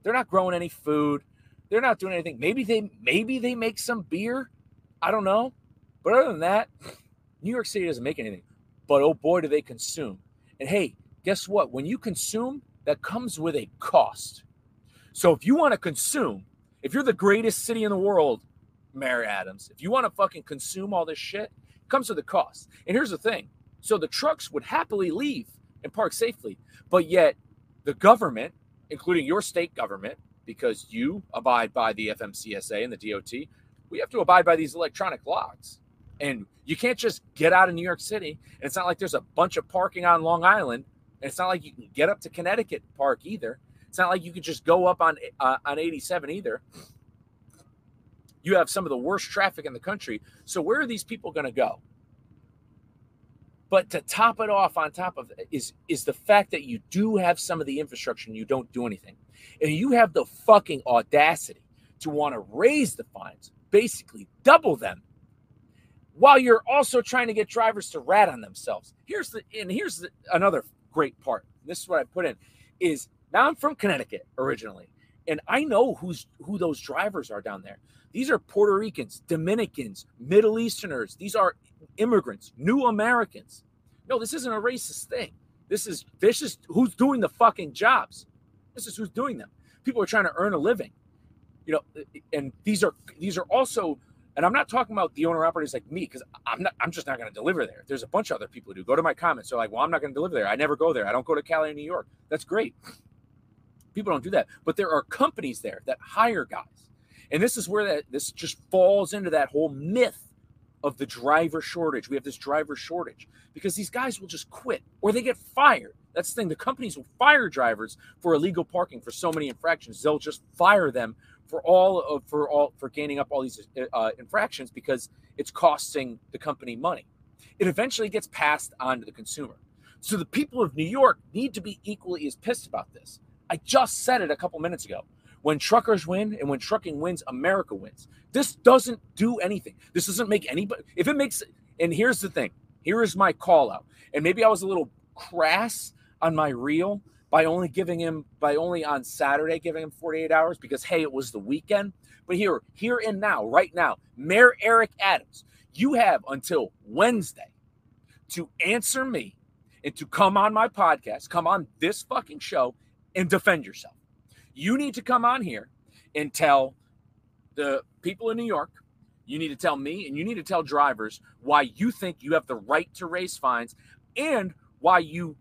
They're not growing any food. They're not doing anything. Maybe they, maybe they make some beer. I don't know. But other than that, New York City doesn't make anything. But, oh, boy, do they consume. And, hey, guess what? When you consume, that comes with a cost. So if you want to consume, If you're the greatest city in the world, Mayor Adams, if you want to fucking consume all this shit, it comes with a cost. And here's the thing. So the trucks would happily leave and park safely, but yet the government, including your state government, because you abide by the F M C S A and the D O T, we have to abide by these electronic logs. And you can't just get out of New York City. And it's not like there's a bunch of parking on Long Island. And it's not like you can get up to Connecticut to park either. It's not like you could just go up on uh, on eighty-seven either. You have some of the worst traffic in the country. So where are these people going to go? But to top it off, on top of it is, is the fact that you do have some of the infrastructure and you don't do anything. And you have the fucking audacity to want to raise the fines, basically double them, while you're also trying to get drivers to rat on themselves. Here's the and here's the, another great part. This is what I put in is now I'm from Connecticut originally, and I know who's who those drivers are down there. These are Puerto Ricans, Dominicans, Middle Easterners. These are immigrants, new Americans. No, this isn't a racist thing. This is this is who's doing the fucking jobs. This is who's doing them. People are trying to earn a living, you know. And these are these are also. And I'm not talking about the owner operators like me, because I'm not. I'm just not going to deliver there. There's a bunch of other people who do. Go to my comments. They're like, well, I'm not going to deliver there. I never go there. I don't go to Cali or New York. That's great. People don't do that. But there are companies there that hire guys. And this is where that this just falls into that whole myth of the driver shortage. We have this driver shortage because these guys will just quit or they get fired. That's the thing. The companies will fire drivers for illegal parking for so many infractions. They'll just fire them for all of, for all for gaining up all these uh, infractions because it's costing the company money. It eventually gets passed on to the consumer. So the people of New York need to be equally as pissed about this. I just said it a couple minutes ago. When truckers win and when trucking wins, America wins. This doesn't do anything. This doesn't make anybody. If it makes, and here's the thing. Here is my call out. And maybe I was a little crass on my reel by only giving him, by only on Saturday giving him forty-eight hours because, hey, it was the weekend. But here, here and now, right now, Mayor Eric Adams, you have until Wednesday to answer me and to come on my podcast, come on this fucking show and defend yourself. You need to come on here and tell the people in New York, you need to tell me, and you need to tell drivers why you think you have the right to raise fines and why you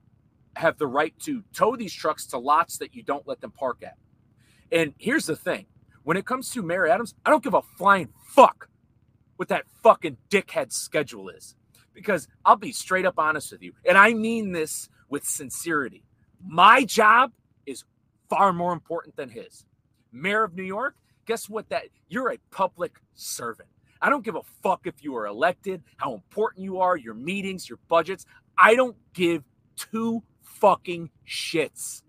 have the right to tow these trucks to lots that you don't let them park at. And here's the thing. When it comes to Mayor Adams, I don't give a flying fuck what that fucking dickhead schedule is. Because I'll be straight up honest with you. And I mean this with sincerity. My job is far more important than his. Mayor of New York, guess what? That you're a public servant. I don't give a fuck if you are elected, how important you are, your meetings, your budgets. I don't give two fucking shits.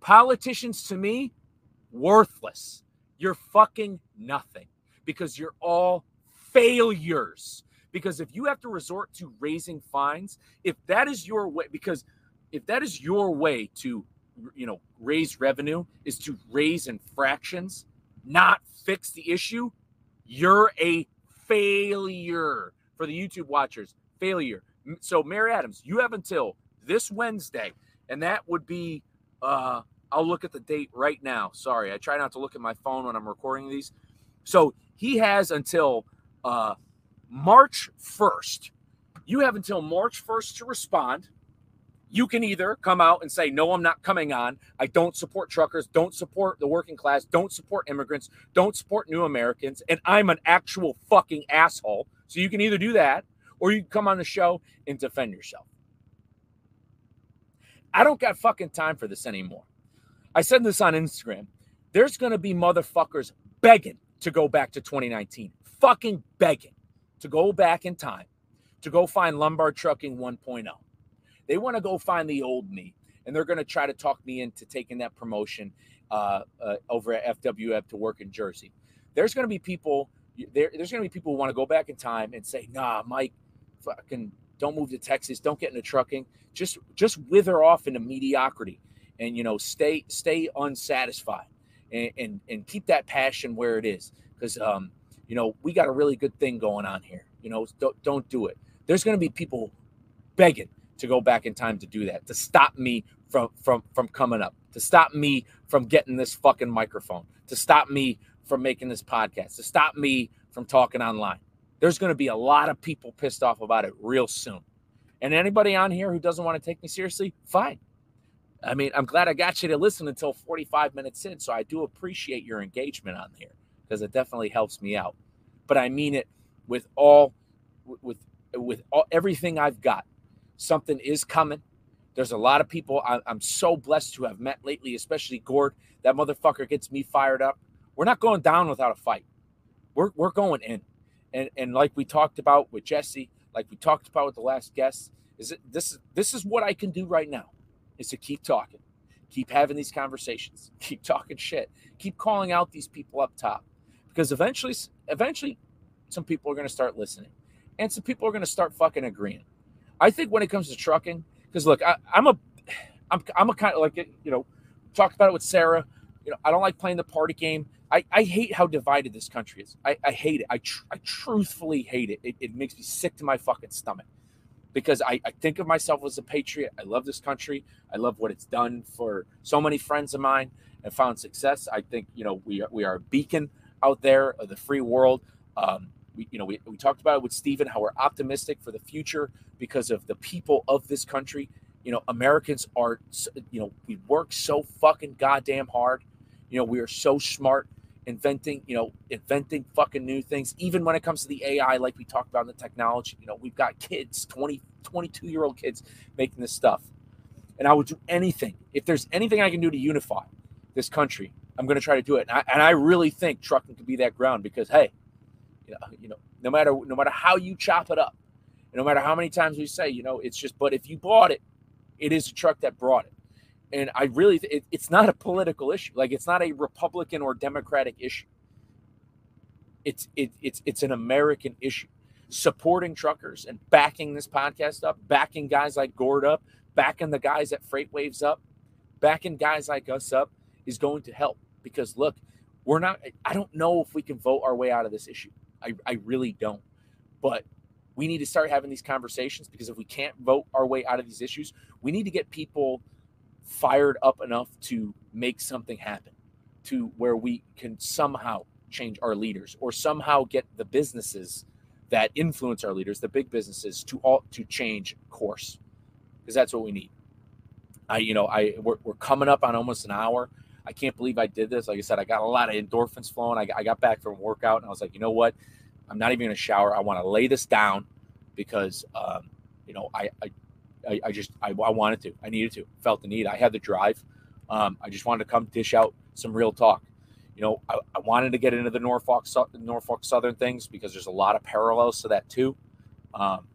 Politicians to me, worthless. You're fucking nothing because you're all failures. Because if you have to resort to raising fines, if that is your way, because if that is your way to, you know, raise revenue is to raise infractions, not fix the issue, you're a failure. For the YouTube watchers, failure. So Mayor Adams, you have until this Wednesday, and that would be, uh, I'll look at the date right now. Sorry, I try not to look at my phone when I'm recording these. So he has until uh, March first. You have until March first to respond. You can either come out and say, no, I'm not coming on. I don't support truckers, don't support the working class, don't support immigrants, don't support new Americans, and I'm an actual fucking asshole. So you can either do that, or you can come on the show and defend yourself. I don't got fucking time for this anymore. I said this on Instagram. There's going to be motherfuckers begging to go back to twenty nineteen. Fucking begging to go back in time to go find Lombard Trucking one point oh. They want to go find the old me, and they're going to try to talk me into taking that promotion uh, uh, over at F W F to work in Jersey. There's going to be people there, There's going to be people who want to go back in time and say, nah, Mike, fucking don't move to Texas. Don't get into trucking. Just just wither off into mediocrity and, you know, stay stay unsatisfied and and, and keep that passion where it is. Because, um, you know, we got a really good thing going on here. You know, don't, don't do it. There's going to be people begging to go back in time to do that, to stop me from from from coming up, to stop me from getting this fucking microphone, to stop me from making this podcast, to stop me from talking online. There's going to be a lot of people pissed off about it real soon. And anybody on here who doesn't want to take me seriously, fine. I mean, I'm glad I got you to listen until forty-five minutes in, so I do appreciate your engagement on here because it definitely helps me out. But I mean it with all, with with all, everything I've got. Something is coming. There's a lot of people I, I'm so blessed to have met lately, especially Gord. That motherfucker gets me fired up. We're not going down without a fight. We're we're going in, and and like we talked about with Jesse, like we talked about with the last guest, is it this this is what I can do right now. Is to keep talking, keep having these conversations, keep talking shit, keep calling out these people up top, because eventually, eventually, some people are going to start listening, and some people are going to start fucking agreeing. I think when it comes to trucking, because look, I, I'm a, I'm I'm a kind of like you know, talked about it with Sarah. You know, I don't like playing the party game. I, I hate how divided this country is. I, I hate it. I tr- I truthfully hate it. it. It makes me sick to my fucking stomach. Because I, I think of myself as a patriot. I love this country. I love what it's done for so many friends of mine and found success. I think, you know, we are, we are a beacon out there of the free world. Um, we, you know, we, we talked about it with Stephen, how we're optimistic for the future because of the people of this country. You know, Americans are, you know, we work so fucking goddamn hard. You know, we are so smart, inventing, you know, inventing fucking new things. Even when it comes to the A I, like we talked about in the technology, you know, we've got kids, twenty, twenty-two year old kids making this stuff. And I would do anything. If there's anything I can do to unify this country, I'm going to try to do it. And I, and I really think trucking could be that ground because, hey, you know, you know, no matter, no matter how you chop it up, and no matter how many times we say, you know, it's just, but if you bought it, it is a truck that brought it. And I really, it, it's not a political issue. Like it's not a Republican or Democratic issue. It's it, it's it's an American issue. Supporting truckers and backing this podcast up, backing guys like Gord up, backing the guys at Freight Waves up, backing guys like us up is going to help. Because look, we're not, I don't know if we can vote our way out of this issue. I, I really don't. But we need to start having these conversations because if we can't vote our way out of these issues, we need to get people fired up enough to make something happen to where we can somehow change our leaders or somehow get the businesses that influence our leaders, the big businesses, to all to change course, because that's what we need. I, you know, I we're, we're coming up on almost an hour. I can't believe I did this. Like I said, I got a lot of endorphins flowing. I, I got back from workout and I was like, you know what? I'm not even going to shower. I want to lay this down because, um, you know, I, I, I, I just, I, I wanted to, I needed to, felt the need. I had the drive. Um, I just wanted to come dish out some real talk. You know, I, I wanted to get into the Norfolk, Norfolk Southern things because there's a lot of parallels to that too. Um,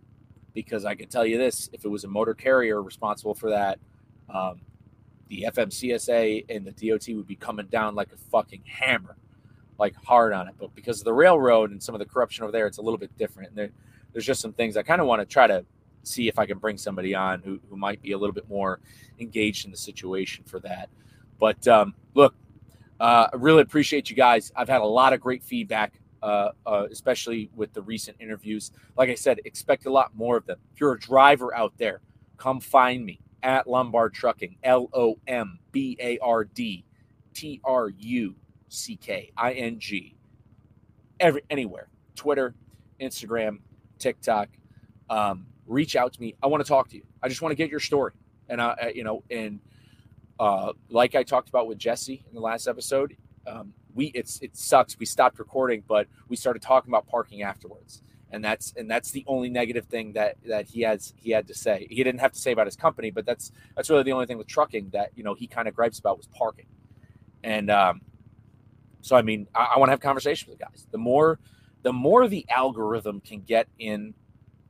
because I can tell you this, if it was a motor carrier responsible for that, um, the F M C S A and the D O T would be coming down like a fucking hammer, like hard on it. But because of the railroad and some of the corruption over there, it's a little bit different. And there, there's just some things I kind of want to try to see if I can bring somebody on who, who might be a little bit more engaged in the situation for that. But um, look, uh, I really appreciate you guys. I've had a lot of great feedback, uh, uh, especially with the recent interviews. Like I said, expect a lot more of them. If you're a driver out there, come find me at Lombard Trucking, L O M B A R D T R U C K I N G. Every, anywhere, Twitter, Instagram, TikTok. Um, reach out to me. I want to talk to you. I just want to get your story. And I, I you know, and, uh, like I talked about with Jesse in the last episode, um, we, it's, it sucks. We stopped recording, but we started talking about parking afterwards. And that's, and that's the only negative thing that, that he has, he had to say. He didn't have to say about his company, but that's, that's really the only thing with trucking that, you know, he kind of gripes about was parking. And, um, so, I mean, I, I want to have conversations with the guys. The more, the more the algorithm can get in,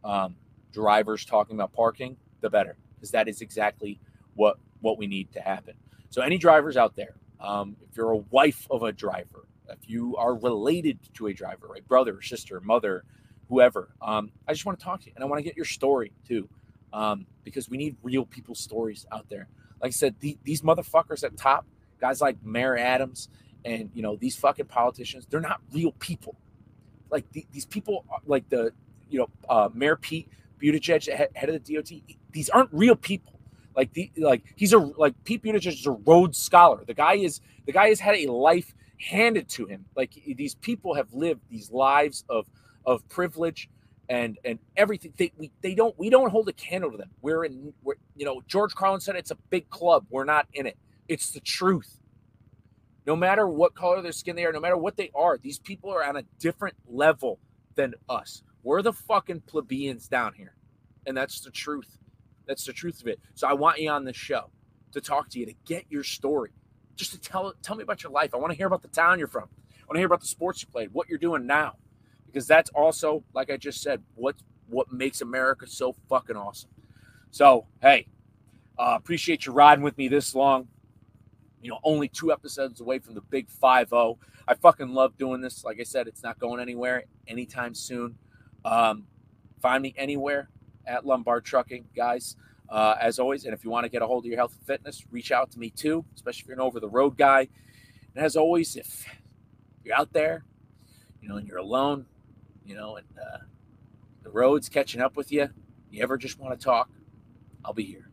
um, drivers talking about parking, the better, because that is exactly what what we need to happen. So any drivers out there, um, if you're a wife of a driver, if you are related to a driver, a brother, sister, mother, whoever, um, I just want to talk to you and I want to get your story too, um, because we need real people's stories out there. Like I said, the, these motherfuckers at top, guys like Mayor Adams and, you know, these fucking politicians, they're not real people. Like the, these people, like the, you know, uh, Mayor Pete Buttigieg, head of the D O T, these aren't real people. Like the like he's a like Pete Buttigieg is a Rhodes Scholar. The guy is the guy has had a life handed to him. Like these people have lived these lives of of privilege and and everything. They we they don't we don't hold a candle to them. We're in we're, you know, George Carlin said it's a big club. We're not in it. It's the truth. No matter what color their skin they are, no matter what they are, these people are on a different level than us. We're the fucking plebeians down here. And that's the truth. That's the truth of it. So I want you on this show to talk to you, to get your story, just to tell tell me about your life. I want to hear about the town you're from. I want to hear about the sports you played, what you're doing now, because that's also, like I just said, what, what makes America so fucking awesome. So, hey, uh, appreciate you riding with me this long. You know, only two episodes away from the big five oh. I fucking love doing this. Like I said, it's not going anywhere anytime soon. Um, find me anywhere at Lombard Trucking, guys, uh, as always. And if you want to get a hold of your health and fitness, reach out to me too, especially if you're an over-the-road guy. And as always, if you're out there, you know, and you're alone, you know, and uh, the road's catching up with you, you ever just want to talk, I'll be here.